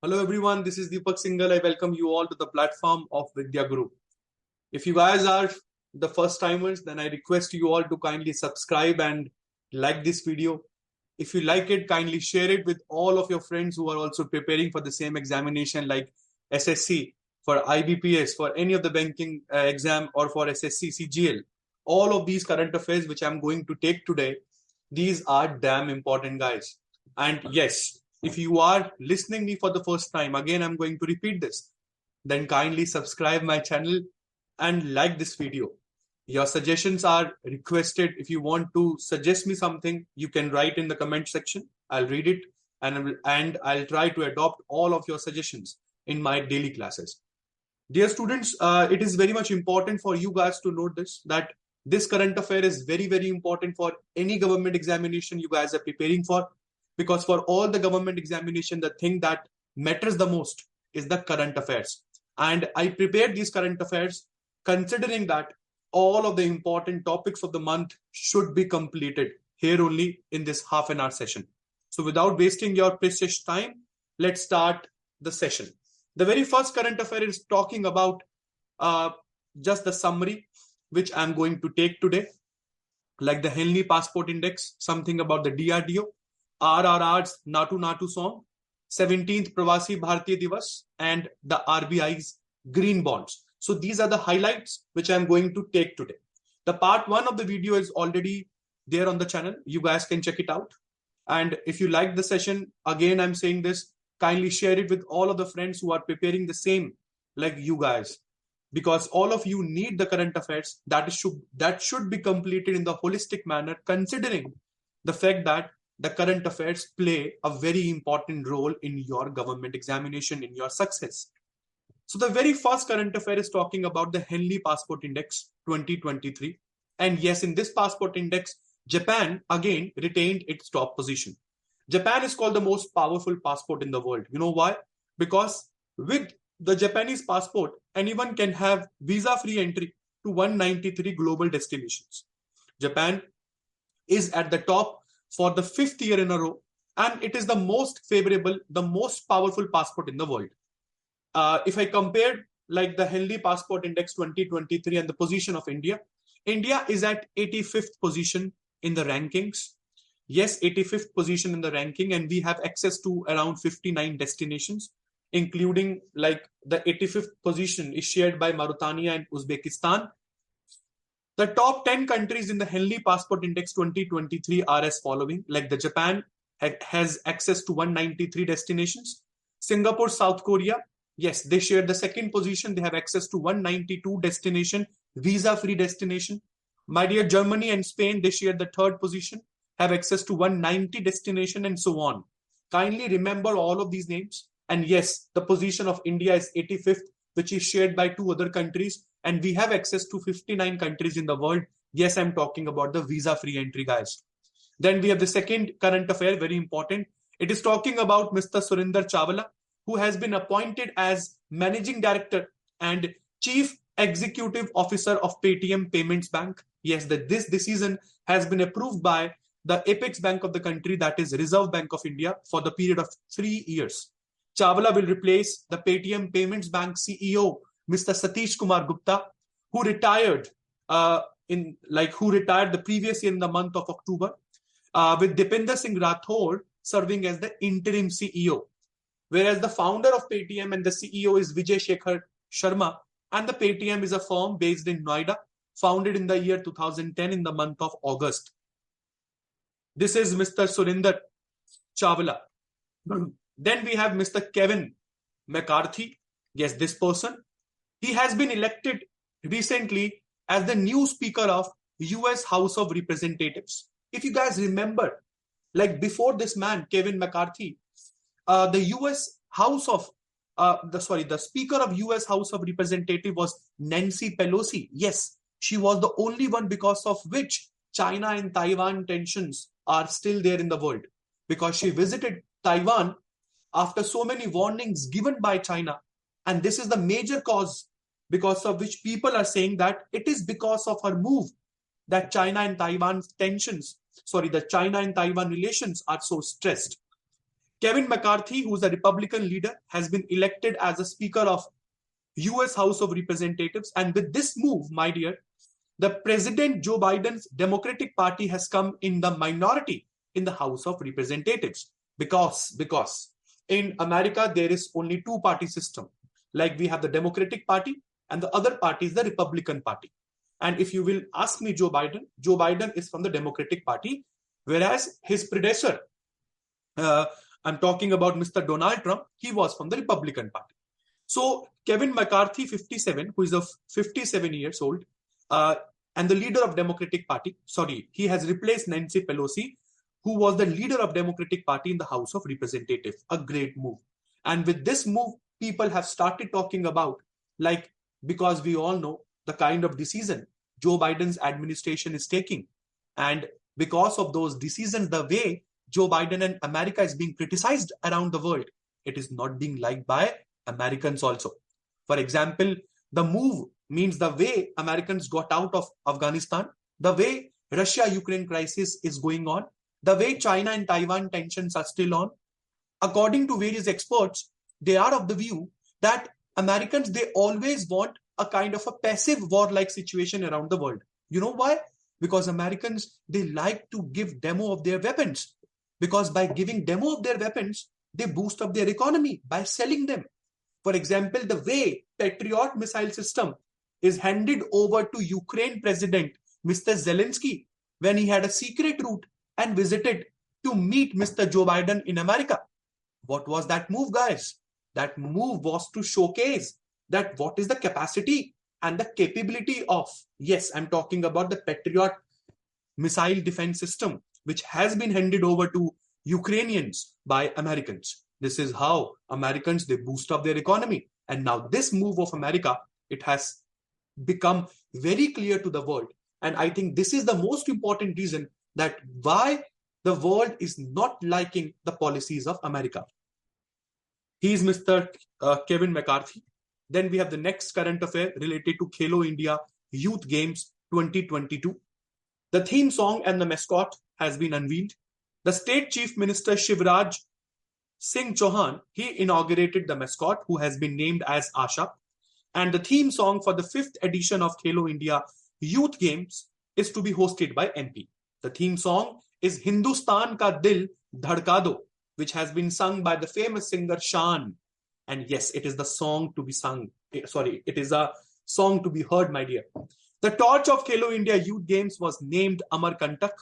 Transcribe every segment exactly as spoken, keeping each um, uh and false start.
Hello everyone, this is Deepak Singhal. I welcome you all to the platform of Vidya Guru. If you guys are the first timers, then I request you all to kindly subscribe and like this video. If you like it, kindly share it with all of your friends who are also preparing for the same examination like S S C, for I B P S, for any of the banking uh, exam or for S S C, C G L. All of these current affairs which I'm going to take today, these are damn important, guys. And yes, if you are listening me for the first time, again, I'm going to repeat this, then kindly subscribe my channel and like this video. Your suggestions are requested. If you want to suggest me something, you can write in the comment section. I'll read it and, and I'll try to adopt all of your suggestions in my daily classes. Dear students, uh, it is very much important for you guys to note this, that this current affair is very, very important for any government examination you guys are preparing for. Because for all the government examination, the thing that matters the most is the current affairs. And I prepared these current affairs considering that all of the important topics of the month should be completed here only in this half an hour session. So without wasting your precious time, let's start the session. The very first current affair is talking about uh, just the summary, which I'm going to take today, like the Henley Passport Index, something about the D R D O. R R R's Natu Natu song, seventeenth Pravasi Bharatiya Divas, and the R B I's green bonds. So these are the highlights which I'm going to take today. The part one of the video is already there on the channel. You guys can check it out. And if you like the session, again, I'm saying this, kindly share it with all of the friends who are preparing the same like you guys, because all of you need the current affairs that should, that should be completed in the holistic manner, considering the fact that the current affairs play a very important role in your government examination, in your success. So the very first current affair is talking about the Henley Passport Index twenty twenty-three. And yes, in this passport index, Japan again retained its top position. Japan is called the most powerful passport in the world. You know why? Because with the Japanese passport, anyone can have visa-free entry to one hundred ninety-three global destinations. Japan is at the top for the fifth year in a row, and it is the most favorable, the most powerful passport in the world. Uh, if I compare like the Henley Passport Index twenty twenty-three and the position of India, India is at eighty-fifth position in the rankings. Yes, eighty-fifth position in the ranking, and we have access to around fifty-nine destinations, including like the eighty-fifth position is shared by Mauritania and Uzbekistan. The top ten countries in the Henley Passport Index twenty twenty-three are as following, like the Japan ha- has access to one hundred ninety-three destinations. Singapore, South Korea, yes, they share the second position. They have access to one hundred ninety-two destination, visa-free destination. My dear Germany and Spain, they share the third position, have access to one hundred ninety destination, and so on. Kindly remember all of these names. And yes, the position of India is eighty-fifth, which is shared by two other countries. And we have access to fifty-nine countries in the world. Yes, I'm talking about the visa-free entry, guys. Then we have the second current affair, very important. It is talking about Mister Surinder Chawla, who has been appointed as Managing Director and Chief Executive Officer of Paytm Payments Bank. Yes, the, this decision has been approved by the apex bank of the country, that is Reserve Bank of India, for the period of three years. Chawla will replace the Paytm Payments Bank C E O, Mister Satish Kumar Gupta, who retired uh, in like who retired the previous year in the month of October, uh, with Dipinder Singh Rathore serving as the interim C E O, whereas the founder of Paytm and the C E O is Vijay Shekhar Sharma, and the Paytm is a firm based in Noida, founded in the year two thousand ten in the month of August. This is Mister Surinder Chawla. Then we have Mister Kevin McCarthy. Yes, this person. He has been elected recently as the new Speaker of U S House of Representatives. If you guys remember, like before this man, Kevin McCarthy, uh, the U S House of, uh, the sorry, the Speaker of U S House of Representatives was Nancy Pelosi. Yes, she was the only one because of which China and Taiwan tensions are still there in the world, because she visited Taiwan after so many warnings given by China. And this is the major cause because of which people are saying that it is because of her move that China and Taiwan's tensions, sorry, the China and Taiwan relations are so stressed. Kevin McCarthy, who is a Republican leader, has been elected as a Speaker of U S House of Representatives. And with this move, my dear, the President Joe Biden's Democratic Party has come in the minority in the House of Representatives. Because, because in America, there is only two-party system. Like we have the Democratic Party and the other party is the Republican Party. And if you will ask me Joe Biden, Joe Biden is from the Democratic Party, whereas his predecessor, uh, I'm talking about Mister Donald Trump, he was from the Republican Party. So Kevin McCarthy, fifty-seven, who is a fifty-seven years old, uh, and the leader of Democratic Party, sorry, he has replaced Nancy Pelosi, who was the leader of Democratic Party in the House of Representatives. A great move. And with this move, people have started talking about, like, because we all know the kind of decision Joe Biden's administration is taking. And because of those decisions, the way Joe Biden and America is being criticized around the world, it is not being liked by Americans also. For example, the move means the way Americans got out of Afghanistan, the way Russia-Ukraine crisis is going on, the way China and Taiwan tensions are still on. According to various experts, they are of the view that Americans, they always want a kind of a passive war-like situation around the world. You know why? Because Americans, they like to give demo of their weapons. Because by giving demo of their weapons, they boost up their economy by selling them. For example, the way Patriot missile system is handed over to Ukraine President Mister Zelensky when he had a secret route and visited to meet Mister Joe Biden in America. What was that move, guys? That move was to showcase that what is the capacity and the capability of, yes, I'm talking about the Patriot missile defense system, which has been handed over to Ukrainians by Americans. This is how Americans, they boost up their economy. And now this move of America, it has become very clear to the world. And I think this is the most important reason that why the world is not liking the policies of America. He is Mister Uh, Kevin McCarthy. Then we have the next current affair related to Khelo India Youth Games twenty twenty-two. The theme song and the mascot has been unveiled. The State Chief Minister Shivraj Singh Chauhan, he inaugurated the mascot who has been named as Asha. And the theme song for the fifth edition of Khelo India Youth Games is to be hosted by M P. The theme song is Hindustan Ka Dil Dhadka Do, which has been sung by the famous singer Shan. And yes, it is the song to be sung. Sorry, it is a song to be heard, my dear. The torch of Khelo India Youth Games was named Amarkantak,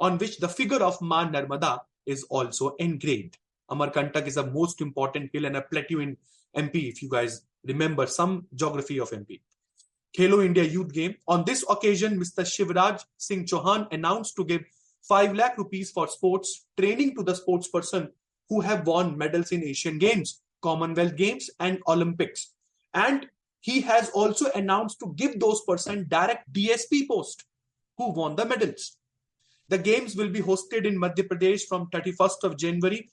on which the figure of Ma Narmada is also engraved. Amarkantak is the most important hill and a plateau in M P, if you guys remember some geography of M P. Khelo India Youth Game. On this occasion, Mister Shivraj Singh Chauhan announced to give five lakh rupees for sports training to the sports person who have won medals in Asian Games, Commonwealth Games and Olympics. And he has also announced to give those person direct D S P post who won the medals. The games will be hosted in Madhya Pradesh from thirty-first of January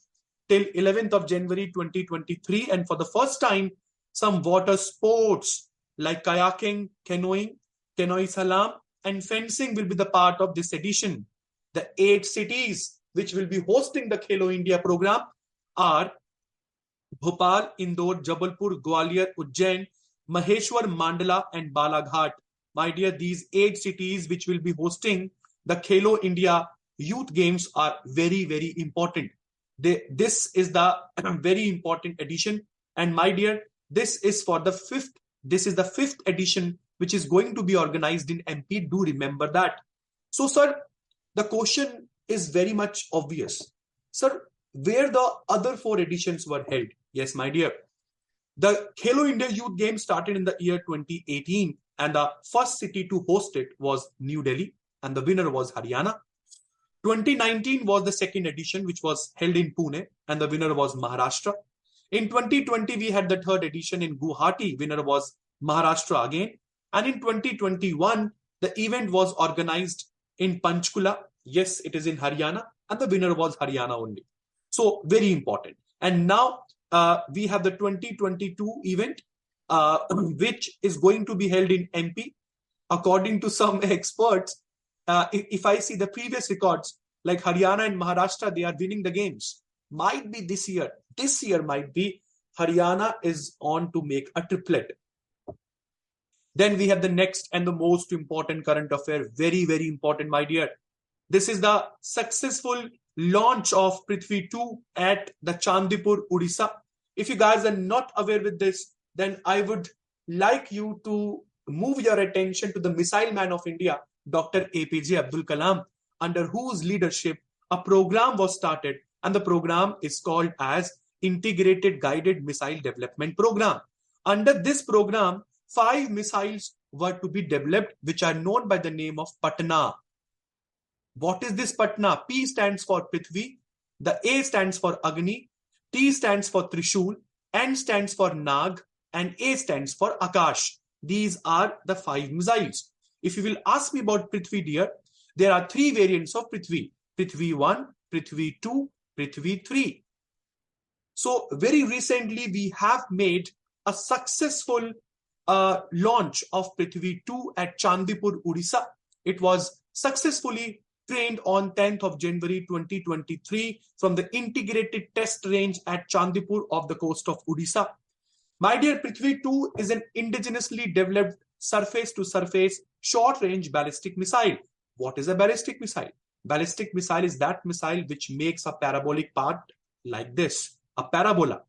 till eleventh of January twenty twenty-three. And for the first time, some water sports like kayaking, canoeing, canoe salam and fencing will be the part of this edition. The eight cities which will be hosting the Khelo India program are Bhopal, Indore, Jabalpur, Gwalior, Ujjain, Maheshwar, Mandla and Balaghat. My dear, these eight cities which will be hosting the Khelo India Youth Games are very, very important. They, this is the very important edition. And my dear, this is for the fifth. This is the fifth edition which is going to be organized in M P. Do remember that. So, sir, the question is very much obvious. Sir, where the other four editions were held? Yes, my dear. The Khelo India Youth Games started in the year twenty eighteen and the first city to host it was New Delhi and the winner was Haryana. twenty nineteen was the second edition which was held in Pune and the winner was Maharashtra. In twenty twenty, we had the third edition in Guwahati, winner was Maharashtra again. And in twenty twenty-one, the event was organized in Panchkula. Yes, it is in Haryana and the winner was Haryana only. So very important. And now uh, we have the twenty twenty-two event, uh, which is going to be held in M P. According to some experts, uh, if I see the previous records, like Haryana and Maharashtra, they are winning the games. might be this year. This year might be Haryana is on to make a triplet. Then we have the next and the most important current affair. Very, very important, my dear. This is the successful launch of Prithvi two at the Chandipur, Odisha. If you guys are not aware with this, then I would like you to move your attention to the missile man of India, Doctor A P J Abdul Kalam, under whose leadership a program was started, and the program is called as Integrated Guided Missile Development Program. Under this program, five missiles were to be developed, which are known by the name of PATNA. What is this PATNA? P stands for Prithvi, the A stands for Agni, T stands for Trishul, N stands for Nag, and A stands for Akash. These are the five missiles. If you will ask me about Prithvi, dear, there are three variants of Prithvi. Prithvi one, Prithvi two, Prithvi three. So very recently, we have made a successful uh, launch of Prithvi two at Chandipur, Odisha. It was successfully trained on tenth of January twenty twenty-three from the integrated test range at Chandipur off the coast of Odisha. My dear, Prithvi two is an indigenously developed surface-to-surface short-range ballistic missile. What is a ballistic missile? Ballistic missile is that missile which makes a parabolic part like this, a parabola.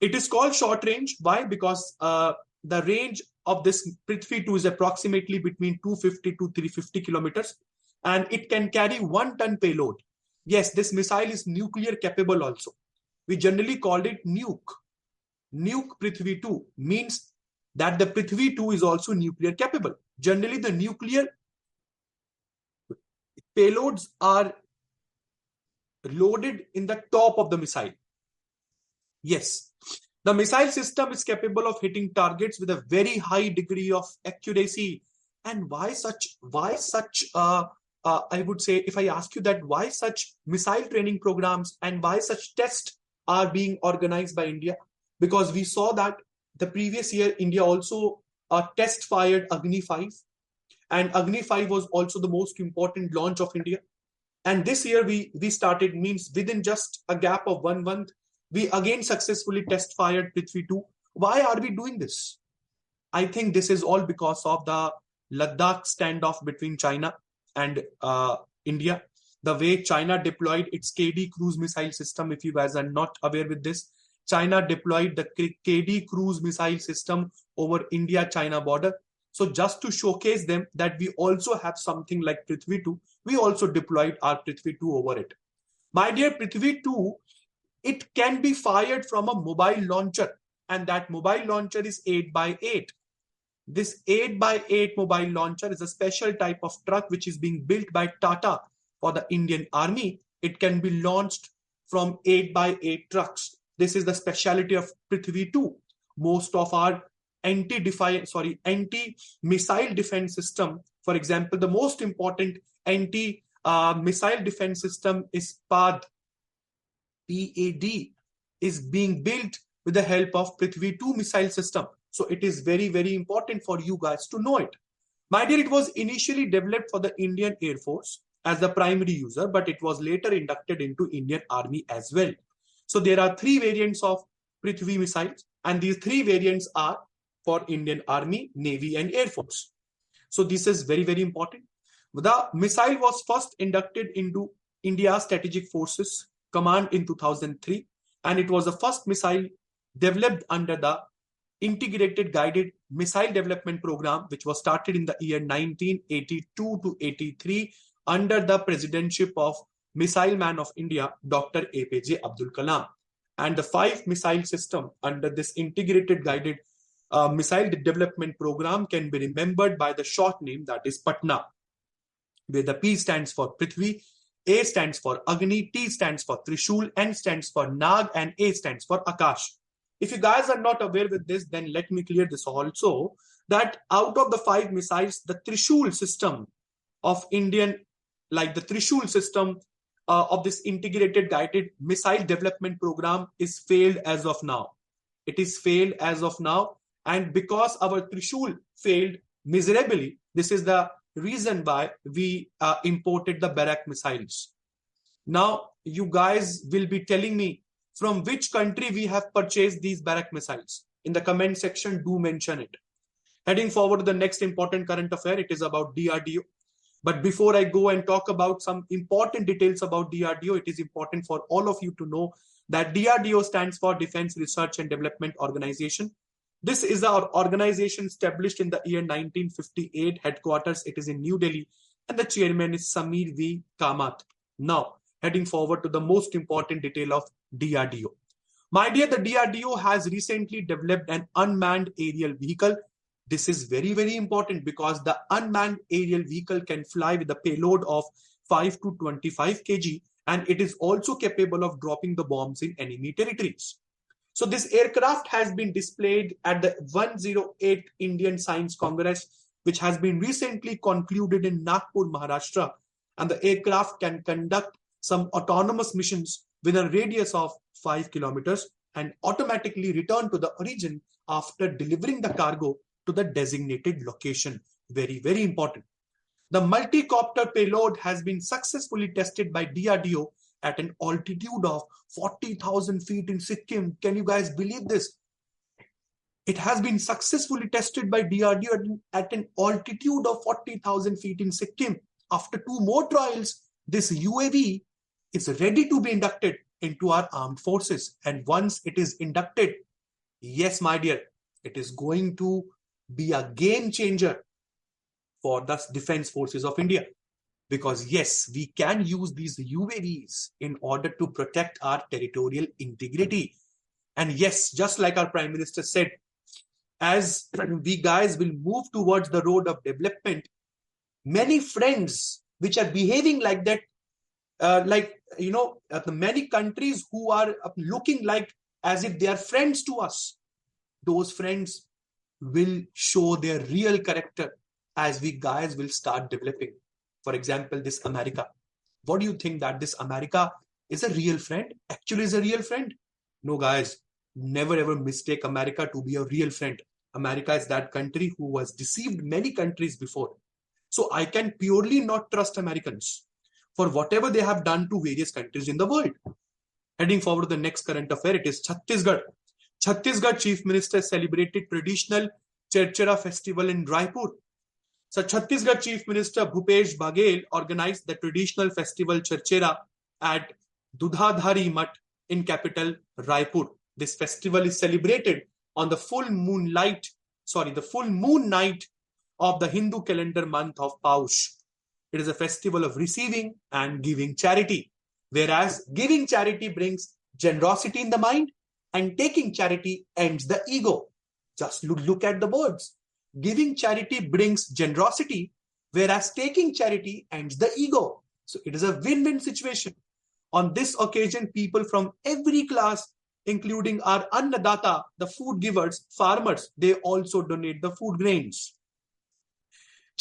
It is called short-range. Why? Because uh, the range of this Prithvi two is approximately between two hundred fifty to three hundred fifty kilometers, and it can carry one ton payload. Yes, this missile is nuclear capable also. We generally called it nuke. Nuke Prithvi two means that the Prithvi two is also nuclear capable. Generally, the nuclear payloads are loaded in the top of the missile. Yes, the missile system is capable of hitting targets with a very high degree of accuracy. And why such, why such, uh, uh, I would say, if I ask you that, why such missile training programs and why such tests are being organized by India? Because we saw that the previous year, India also uh, test fired Agni five. And Agni five was also the most important launch of India. And this year we, we started, means within just a gap of one month, we again successfully test fired Prithvi two. Why are we doing this? I think this is all because of the Ladakh standoff between China and uh, India. The way China deployed its K D cruise missile system, if you guys are not aware with this, China deployed the K D cruise missile system over India-China border. So just to showcase them that we also have something like Prithvi two, we also deployed our Prithvi two over it. My dear, Prithvi two, it can be fired from a mobile launcher, and that mobile launcher is eight by eight. This eight by eight mobile launcher is a special type of truck which is being built by Tata for the Indian Army. It can be launched from eight by eight trucks. This is the speciality of Prithvi two. Most of our anti-defiant, sorry, anti-missile defense system, for example, the most important anti-missile uh, defense system is P A D. P A D is being built with the help of Prithvi two missile system. So it is very, very important for you guys to know it. My dear, it was initially developed for the Indian Air Force as the primary user, but it was later inducted into Indian Army as well. So there are three variants of Prithvi missiles, and these three variants are for Indian Army, Navy and Air Force. So this is very, very important. The missile was first inducted into India's Strategic Forces Command in two thousand three, and it was the first missile developed under the Integrated Guided Missile Development Program, which was started in the year nineteen eighty-two to eighty-three under the presidency of Missile Man of India, Doctor A P J Abdul Kalam. And the five missile system under this Integrated Guided uh, Missile Development Program can be remembered by the short name that is PATNA, where the P stands for Prithvi, A stands for Agni, T stands for Trishul, N stands for Nag, and A stands for Akash. If you guys are not aware with this, then let me clear this also, that out of the five missiles, the Trishul system of Indian, like the Trishul system, Uh, of this integrated guided missile development program is failed as of now. It is failed as of now. And because our Trishul failed miserably, this is the reason why we uh, imported the Barrack missiles. Now, you guys will be telling me from which country we have purchased these Barrack missiles. In the comment section, do mention it. Heading forward to the next important current affair, it is about D R D O. But before I go and talk about some important details about D R D O, it is important for all of you to know that D R D O stands for Defense Research and Development Organization. This is our organization established in the year nineteen fifty-eight, headquarters. It is in New Delhi and the chairman is Samir V. Kamath. Now, heading forward to the most important detail of D R D O. My dear, the D R D O has recently developed an unmanned aerial vehicle. This is very, very important because the unmanned aerial vehicle can fly with a payload of five to twenty-five kilograms and it is also capable of dropping the bombs in enemy territories. So this aircraft has been displayed at the one hundred eighth Indian Science Congress, which has been recently concluded in Nagpur, Maharashtra. And the aircraft can conduct some autonomous missions with a radius of five kilometers and automatically return to the origin after delivering the cargo to the designated location. Very, very important. The multi-copter payload has been successfully tested by D R D O at an altitude of forty thousand feet in Sikkim. Can you guys believe this? It has been successfully tested by D R D O at an altitude of forty thousand feet in Sikkim. After two more trials, this U A V is ready to be inducted into our armed forces. And once it is inducted, yes, my dear, it is going to be a game changer for the defense forces of India. Because yes, we can use these U A Vs in order to protect our territorial integrity. And yes, just like our Prime Minister said, as we guys will move towards the road of development, many friends which are behaving like that, uh, like, you know, uh, the many countries who are looking like as if they are friends to us, those friends will show their real character as we guys will start developing. For example, this America. What do you think that this America is a real friend? Actually is a real friend? No, guys, never ever mistake America to be a real friend. America is that country who has deceived many countries before. So I can purely not trust Americans for whatever they have done to various countries in the world. Heading forward to the next current affair, it is Chhattisgarh. Chhattisgarh Chief Minister celebrated traditional Cherchara festival in Raipur. So Chhattisgarh Chief Minister Bhupesh Baghel organized the traditional festival Cherchara at Dudhadhari Math in capital Raipur. This festival is celebrated on the full moonlight, sorry, the full moon night of the Hindu calendar month of Paush. It is a festival of receiving and giving charity. Whereas giving charity brings generosity in the mind, and taking charity ends the ego. Just look, look at the words. Giving charity brings generosity, whereas taking charity ends the ego. So it is a win-win situation. On this occasion, people from every class, including our Annadata, the food givers, farmers, they also donate the food grains.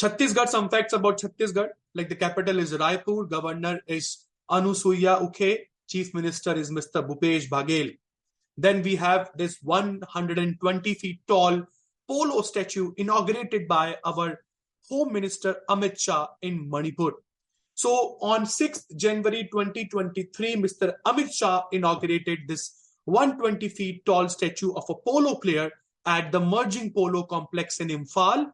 Chhattisgarh, some facts about Chhattisgarh. Like the capital is Raipur, governor is Anusuya Ukhe, chief minister is Mister Bhupesh Baghel. Then we have this one hundred twenty feet tall polo statue inaugurated by our Home Minister Amit Shah in Manipur. So on sixth of January twenty twenty-three, Mister Amit Shah inaugurated this one hundred twenty feet tall statue of a polo player at the Merging Polo Complex in Imphal,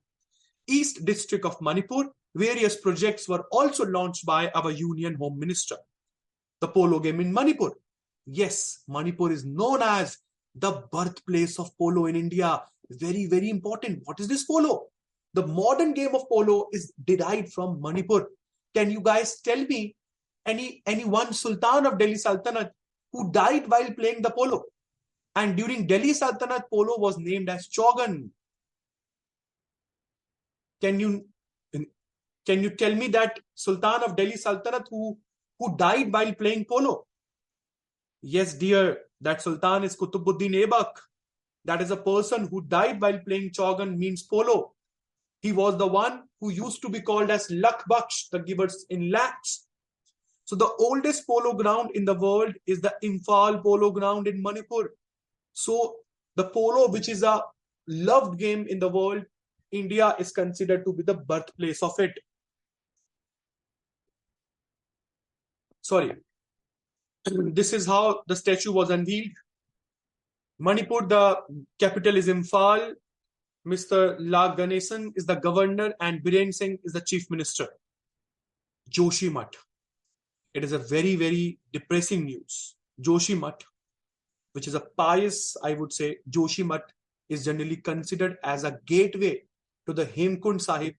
East District of Manipur. Various projects were also launched by our Union Home Minister. The polo game in Manipur. Yes, Manipur is known as the birthplace of polo in India. Very, very important. What is this polo? The modern game of polo is derived from Manipur. Can you guys tell me any any one Sultan of Delhi Sultanate who died while playing the polo? And during Delhi Sultanate, polo was named as Chogan. Can you, can you tell me that Sultan of Delhi Sultanate who, who died while playing polo? Yes, dear, that Sultan is Kutubuddin Ebak. That is a person who died while playing Chogan means polo. He was the one who used to be called as Lakh Baksh, the givers in lakhs. So the oldest polo ground in the world is the Imphal polo ground in Manipur. So the polo, which is a loved game in the world, India is considered to be the birthplace of it. Sorry. This is how the statue was unveiled. Manipur, the capital is Imphal. Mister La Ganesan is the governor and Biren Singh is the chief minister. Joshimath. It is a very, very depressing news. Joshimath, which is a pious, I would say, Joshimath is generally considered as a gateway to the Hemkund Sahib,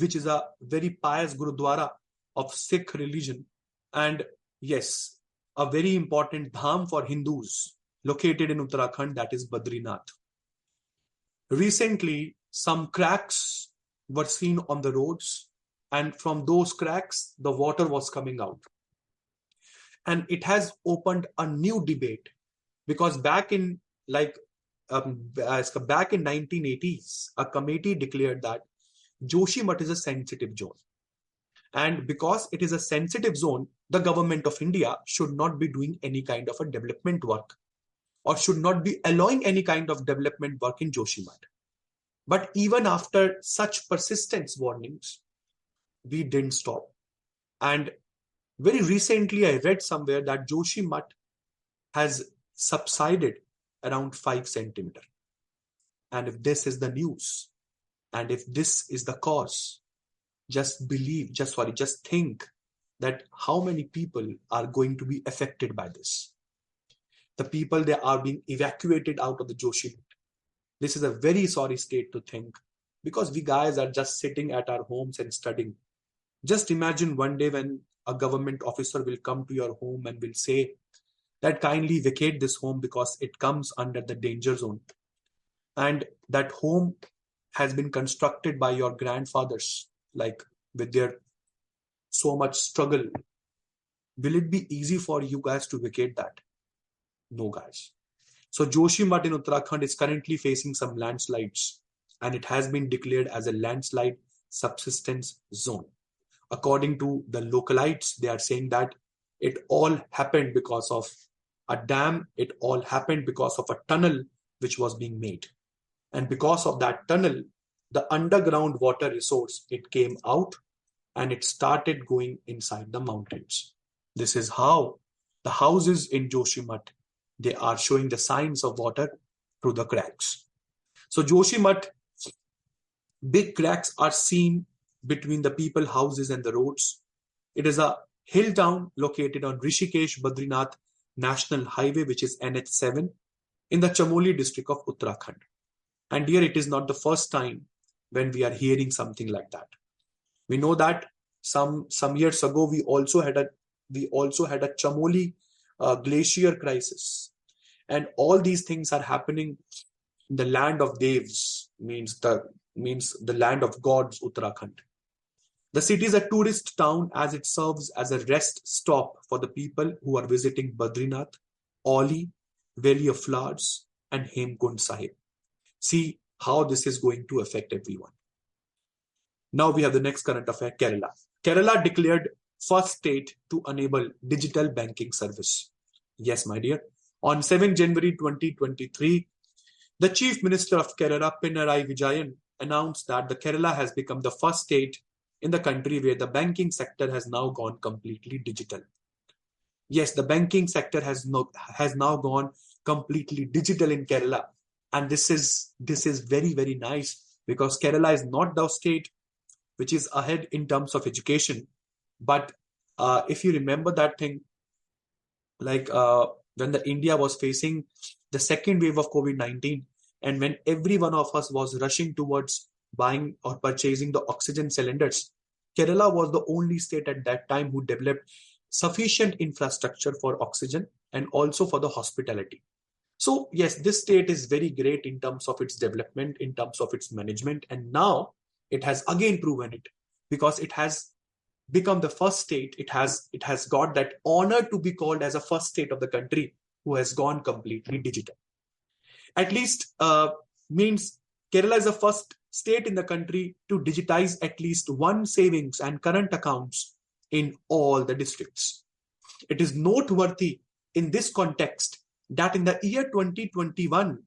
which is a very pious Gurudwara of Sikh religion. And yes, a very important dham for Hindus located in Uttarakhand, that is Badrinath. Recently, some cracks were seen on the roads, and from those cracks, the water was coming out. And it has opened a new debate, because back in like um, back in nineteen eighties, a committee declared that Joshimath is a sensitive zone. And because it is a sensitive zone, the government of India should not be doing any kind of a development work, or should not be allowing any kind of development work in Joshimath. But even after such persistence warnings, we didn't stop. And very recently, I read somewhere that Joshimath has subsided around five centimeter. And if this is the news, and if this is the cause, just believe, just sorry, just think that how many people are going to be affected by this. The people, they are being evacuated out of the Joshimath. This is a very sorry state to think, because we guys are just sitting at our homes and studying. Just imagine one day when a government officer will come to your home and will say that kindly vacate this home because it comes under the danger zone. And that home has been constructed by your grandfathers, like with their so much struggle. Will it be easy for you guys to vacate that? No, guys. So Joshimath in Uttarakhand is currently facing some landslides, and it has been declared as a landslide subsistence zone. According to the localites, they are saying that it all happened because of a dam. It all happened because of a tunnel which was being made. And because of that tunnel, the underground water resource, it came out and it started going inside the mountains. This is how the houses in Joshimath, they are showing the signs of water through the cracks. So Joshimath, big cracks are seen between the people houses and the roads. It is a hill town located on Rishikesh Badrinath National Highway, which is N H seven in the Chamoli district of Uttarakhand. And here it is not the first time when we are hearing something like that. We know that some some years ago we also had a we also had a Chamoli uh, glacier crisis, and all these things are happening in the land of devas, means the means the land of gods, Uttarakhand. The city is a tourist town as it serves as a rest stop for the people who are visiting Badrinath, Oli, Valley of Flowers, and Hemkund Sahib. See how this is going to affect everyone. Now we have the next current affair, Kerala. Kerala declared first state to enable digital banking service. Yes, my dear. On seventh of January twenty twenty-three, the Chief Minister of Kerala, Pinarayi Vijayan, announced that the Kerala has become the first state in the country where the banking sector has now gone completely digital. Yes, the banking sector has no, has now gone completely digital in Kerala. And this is, this is very, very nice, because Kerala is not the state which is ahead in terms of education. But uh, if you remember that thing, like uh, when the India was facing the second wave of COVID nineteen, and when every one of us was rushing towards buying or purchasing the oxygen cylinders, Kerala was the only state at that time who developed sufficient infrastructure for oxygen and also for the hospitality. So yes, this state is very great in terms of its development, in terms of its management. And now it has again proven it, because it has become the first state. It has, it has got that honor to be called as a first state of the country who has gone completely digital. At least uh, means Kerala is the first state in the country to digitize at least one savings and current accounts in all the districts. It is noteworthy in this context that in the year twenty twenty-one,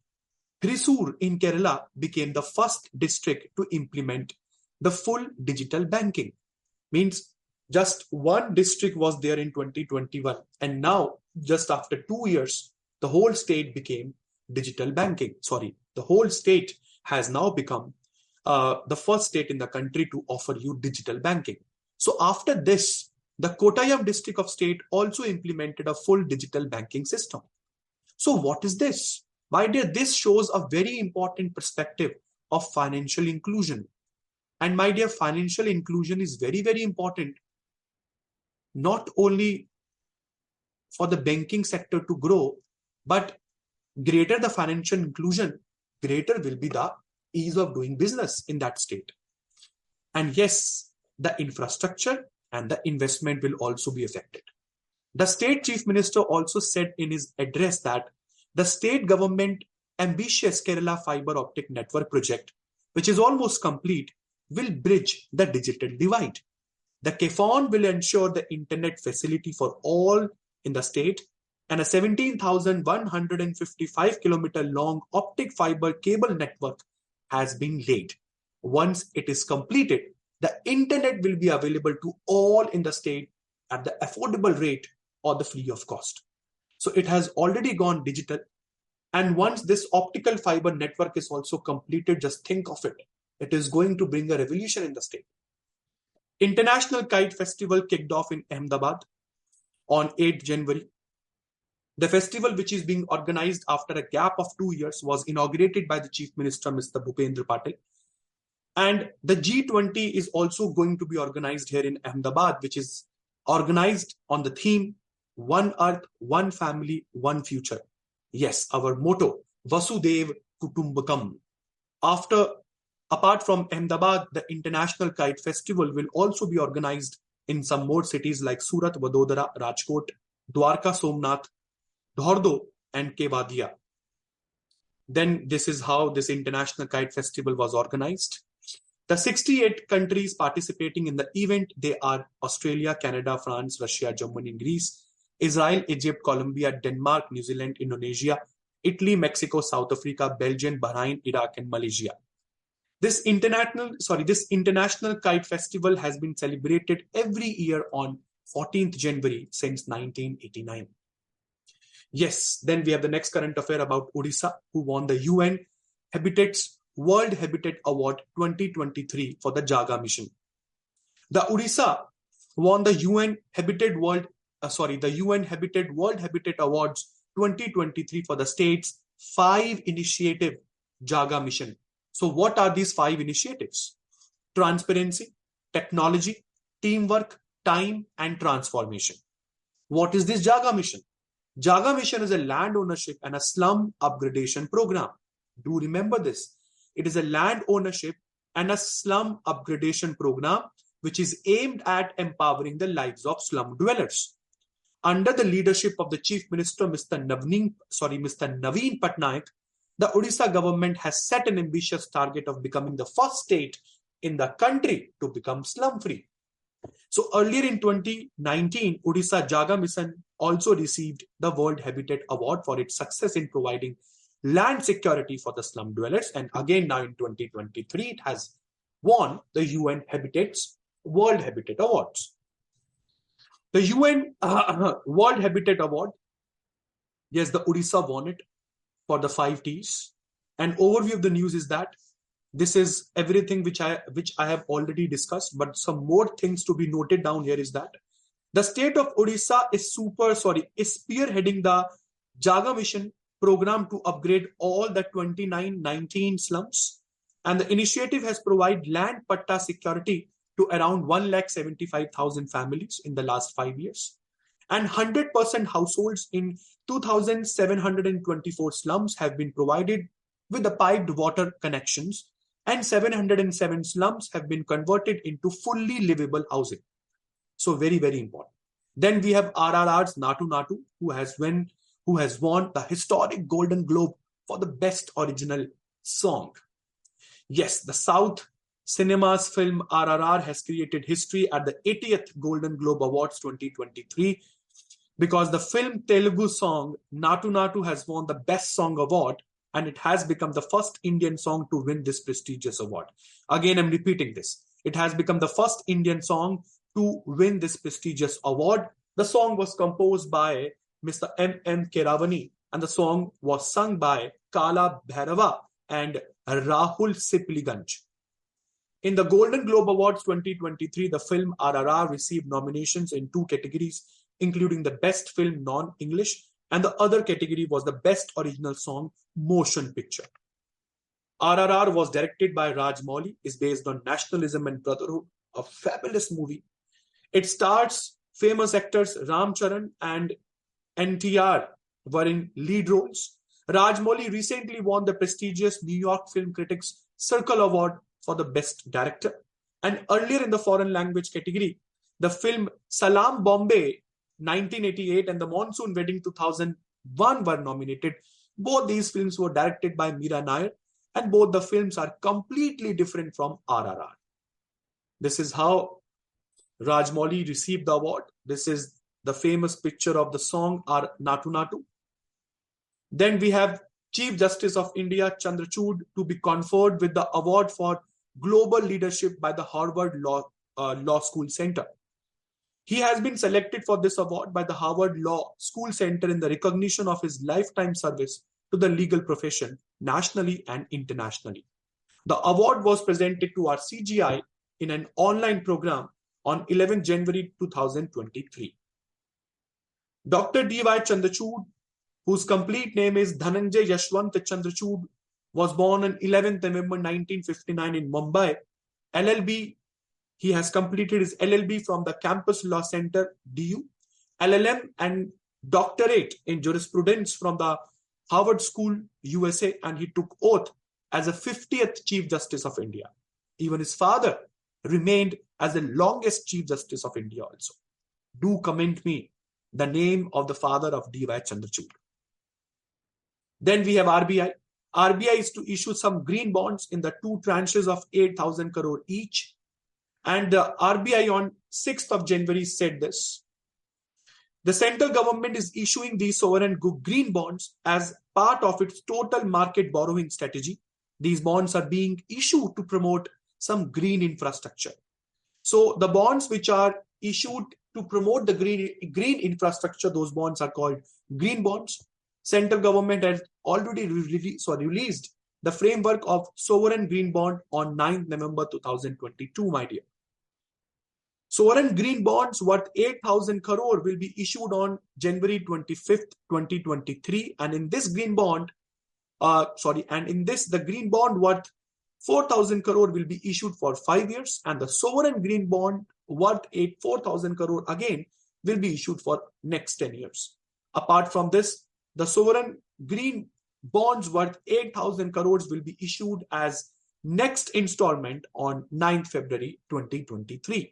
Thrissur in Kerala became the first district to implement the full digital banking. Means just one district was there in twenty twenty-one, and now just after two years, the whole state became digital banking. Sorry, the whole state has now become uh, the first state in the country to offer you digital banking. So after this, the Kottayam district of state also implemented a full digital banking system. So what is this? My dear, this shows a very important perspective of financial inclusion. And my dear, financial inclusion is very, very important, not only for the banking sector to grow, but greater the financial inclusion, greater will be the ease of doing business in that state. And yes, the infrastructure and the investment will also be affected. The state chief minister also said in his address that the state government ambitious Kerala fiber optic network project, which is almost complete, will bridge the digital divide. The K F O N will ensure the internet facility for all in the state, and a seventeen thousand one hundred fifty-five kilometer long optic fiber cable network has been laid. Once it is completed, the internet will be available to all in the state at the affordable rate or the free of cost. So it has already gone digital. And once this optical fiber network is also completed, just think of it. It is going to bring a revolution in the state. International Kite Festival kicked off in Ahmedabad on the eighth of January. The festival, which is being organized after a gap of two years, was inaugurated by the Chief Minister, Mister Bhupendra Patel. And the G twenty is also going to be organized here in Ahmedabad, which is organized on the theme, One Earth, One Family, One Future. Yes, our motto, Vasudev Kutumbakam. After, apart from Ahmedabad, the International Kite Festival will also be organized in some more cities like Surat, Vadodara, Rajkot, Dwarka, Somnath, Dhordo, and Kevadia. Then this is how this International Kite Festival was organized. The sixty-eight countries participating in the event, they are Australia, Canada, France, Russia, Germany, Greece, Israel, Egypt, Colombia, Denmark, New Zealand, Indonesia, Italy, Mexico, South Africa, Belgium, Bahrain, Iraq, and Malaysia. This international, sorry, this International Kite Festival has been celebrated every year on the fourteenth of January since nineteen eighty-nine. Yes, then we have the next current affair about Odisha, who won the U N Habitat's World Habitat Award twenty twenty-three for the Jaga Mission. The Odisha won the U N Habitat World, uh, sorry, the U N Habitat World Habitat Awards twenty twenty-three for the state's five initiative Jaga Mission. So what are these five initiatives? Transparency, technology, teamwork, time, and transformation. What is this Jaga Mission? Jaga Mission is a land ownership and a slum upgradation program. Do remember this. It is a land ownership and a slum upgradation program which is aimed at empowering the lives of slum dwellers. Under the leadership of the Chief Minister, Mister Navneen, sorry, Mister Naveen Patnaik, the Odisha government has set an ambitious target of becoming the first state in the country to become slum-free. So earlier in twenty nineteen, Odisha Jaga Mission also received the World Habitat Award for its success in providing land security for the slum dwellers. And again, now in twenty twenty-three, it has won the U N Habitat's World Habitat Awards. The U N uh, World Habitat Award, yes, the Odisha won it for the five T's. An overview of the news is that this is everything which I which I have already discussed, but some more things to be noted down here is that the state of Odisha is super, sorry, is spearheading the Jaga Mission program to upgrade all the twenty-nine nineteen slums. And the initiative has provided land patta security to around one lakh seventy-five thousand families in the last five years. And one hundred percent households in two thousand seven hundred twenty-four slums have been provided with the piped water connections, and seven hundred seven slums have been converted into fully livable housing. So very, very important. Then we have R R R's Natu Natu, who has won, who has won the historic Golden Globe for the best original song. Yes, the South Cinema's film R R R has created history at the eightieth Golden Globe Awards twenty twenty-three, because the film Telugu song Natu Natu has won the Best Song Award, and it has become the first Indian song to win this prestigious award. Again, I'm repeating this. It has become the first Indian song to win this prestigious award. The song was composed by Mister M M Keravani, and the song was sung by Kala Bhairava and Rahul Sipliganj. In the Golden Globe Awards twenty twenty-three, the film R R R received nominations in two categories, including the Best Film Non-English, and the other category was the Best Original Song Motion Picture. R R R was directed by Rajamouli, is based on nationalism and brotherhood, a fabulous movie. It stars famous actors Ram Charan and N T R were in lead roles. Rajamouli recently won the prestigious New York Film Critics Circle Award for the Best Director. And earlier in the foreign language category, the film Salaam Bombay nineteen eighty-eight and The Monsoon Wedding two thousand one were nominated. Both these films were directed by Meera Nair, and both the films are completely different from R R R. This is how Rajamouli received the award. This is the famous picture of the song Natu Natu. Then we have Chief Justice of India Chandrachud to be conferred with the award for global leadership by the Harvard Law, uh, Law School Center. He has been selected for this award by the Harvard Law School Center in the recognition of his lifetime service to the legal profession, nationally and internationally. The award was presented to our C G I in an online program on eleventh of January twenty twenty-three. Doctor D Y Chandrachud, whose complete name is Dhananjay Yashwant Chandrachud, was born on eleventh of November nineteen fifty-nine in Mumbai. L L B, he has completed his L L B from the Campus Law Center, D U, L L M and doctorate in jurisprudence from the Harvard School, U S A, and he took oath as the fiftieth Chief Justice of India. Even his father remained as the longest Chief Justice of India also. Do comment me the name of the father of D Y Chandrachud. Then we have R B I. R B I is to issue some green bonds in the two tranches of eight thousand crore each. And the R B I on sixth of January said this. The central government is issuing these sovereign green bonds as part of its total market borrowing strategy. These bonds are being issued to promote some green infrastructure. So the bonds which are issued to promote the green, green infrastructure, those bonds are called green bonds. Central government has already re- sorry, released the framework of sovereign green bond on ninth of November twenty twenty-two, my dear. Sovereign green bonds worth eight thousand crore will be issued on January twenty-fifth, twenty twenty-three. And in this green bond, uh, sorry, and in this, the green bond worth four thousand crore will be issued for five years. And the sovereign green bond worth four thousand crore again will be issued for next ten years. Apart from this, the sovereign green bonds worth eight thousand crores will be issued as next installment on ninth of February twenty twenty-three.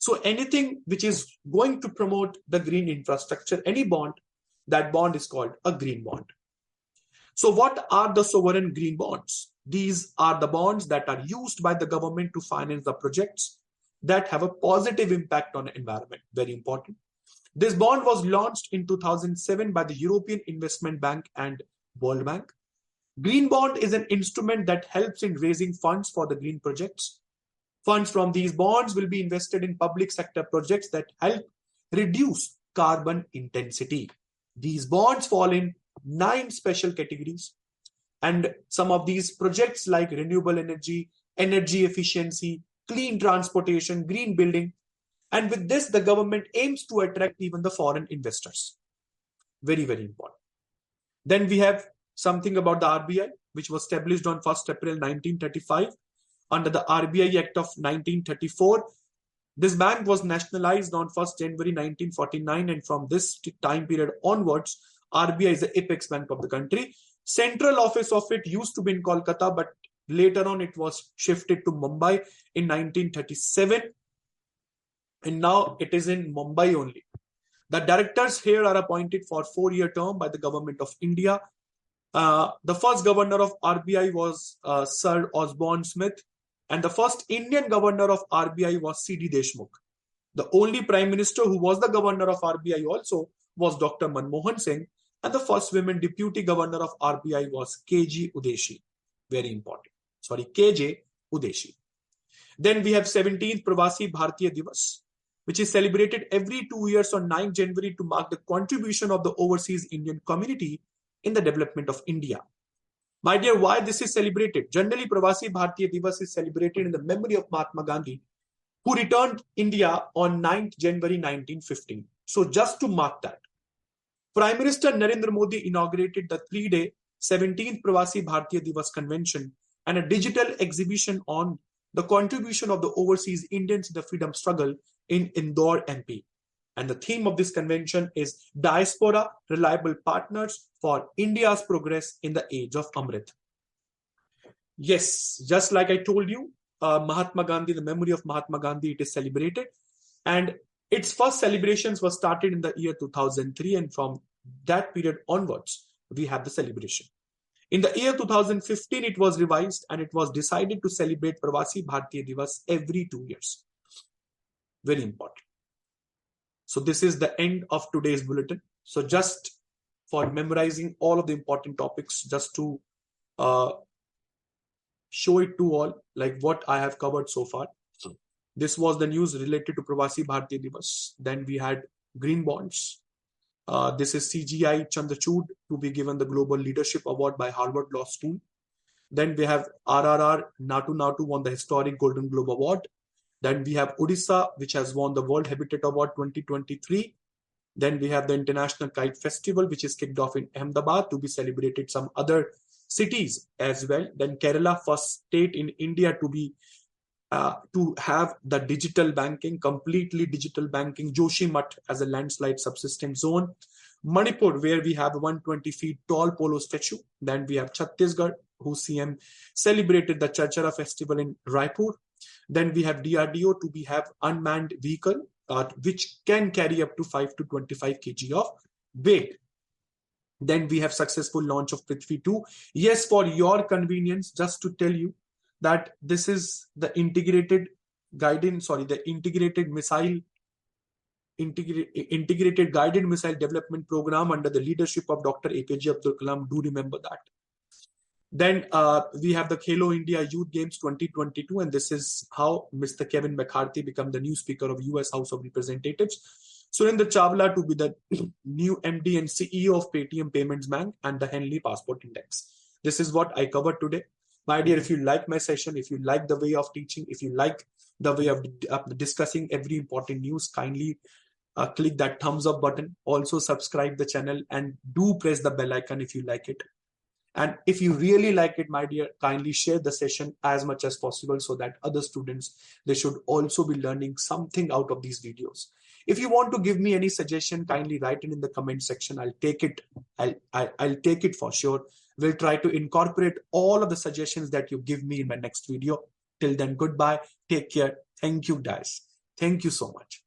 So anything which is going to promote the green infrastructure, any bond, that bond is called a green bond. So what are the sovereign green bonds? These are the bonds that are used by the government to finance the projects that have a positive impact on the environment. Very important. This bond was launched in two thousand seven by the European Investment Bank and World Bank. Green bond is an instrument that helps in raising funds for the green projects. Funds from these bonds will be invested in public sector projects that help reduce carbon intensity. These bonds fall in nine special categories, and some of these projects like renewable energy, energy efficiency, clean transportation, green building, and with this the government aims to attract even the foreign investors. Very, very important. Then we have something about the R B I, which was established on first of April nineteen thirty-five under the R B I Act of nineteen thirty-four. This bank was nationalized on first of January nineteen forty-nine, and from this time period onwards, R B I is the apex bank of the country. Central office of it used to be in Kolkata, but later on it was shifted to Mumbai in nineteen thirty-seven, and now it is in Mumbai only. The directors here are appointed for four-year term by the Government of India. Uh, the first governor of R B I was uh, Sir Osborne Smith, and the first Indian governor of R B I was C D Deshmukh. The only prime minister who was the governor of R B I also was Doctor Manmohan Singh, and the first women deputy governor of R B I was K G Udeshi. Very important. Sorry, K J Udeshi. Then we have seventeenth Pravasi Bharatiya Divas, which is celebrated every two years on ninth of January to mark the contribution of the overseas Indian community in the development of India. My dear, why this is celebrated? Generally, Pravasi Bharatiya Divas is celebrated in the memory of Mahatma Gandhi, who returned India on ninth of January nineteen fifteen. So just to mark that, Prime Minister Narendra Modi inaugurated the three-day seventeenth Pravasi Bharatiya Divas Convention and a digital exhibition on the contribution of the overseas Indians in the freedom struggle in Indore, M P. And the theme of this convention is Diaspora, Reliable Partners for India's Progress in the Age of Amrit. Yes, just like I told you, uh, Mahatma Gandhi, the memory of Mahatma Gandhi, it is celebrated. And its first celebrations were started in the year two thousand three. And from that period onwards, we have the celebration. In the year two thousand fifteen, it was revised and it was decided to celebrate Pravasi Bharatiya Divas every two years. Very important. So this is the end of today's bulletin. So just for memorizing all of the important topics, just to uh, show it to all, like what I have covered so far. So this was the news related to Pravasi Bharatiya Divas. Then we had green bonds. Uh, this is C G I Chandrachud to be given the Global Leadership Award by Harvard Law School. Then we have R R R Natu Natu won the historic Golden Globe Award. Then we have Odisha, which has won the World Habitat Award twenty twenty-three. Then we have the International Kite Festival, which is kicked off in Ahmedabad to be celebrated some other cities as well. Then Kerala, first state in India to be uh, to have the digital banking, completely digital banking, Joshimath as a landslide subsistence zone. Manipur, where we have a one hundred twenty feet tall polo statue. Then we have Chhattisgarh, who C M celebrated the Cherchara festival in Raipur. Then we have D R D O to be have unmanned vehicle, uh, which can carry up to five to twenty-five kilograms of weight. Then we have successful launch of Prithvi two. Yes, for your convenience, just to tell you that this is the integrated guidance, sorry, the integrated missile, integra- integrated guided missile development program under the leadership of Doctor A P J Abdul Kalam. Do remember that. Then uh, we have the Khelo India Youth Games twenty twenty-two, and this is how Mister Kevin McCarthy became the new Speaker of U S House of Representatives. Surinder Chawla to be the new M D and C E O of Paytm Payments Bank and the Henley Passport Index. This is what I covered today. My dear, if you like my session, if you like the way of teaching, if you like the way of uh, discussing every important news, kindly uh, click that thumbs up button. Also subscribe the channel and do press the bell icon if you like it. And if you really like it, my dear, kindly share the session as much as possible so that other students, they should also be learning something out of these videos. If you want to give me any suggestion, kindly write it in the comment section. I'll take it. I'll, I'll, I'll take it for sure. We'll try to incorporate all of the suggestions that you give me in my next video. Till then, goodbye. Take care. Thank you, guys. Thank you so much.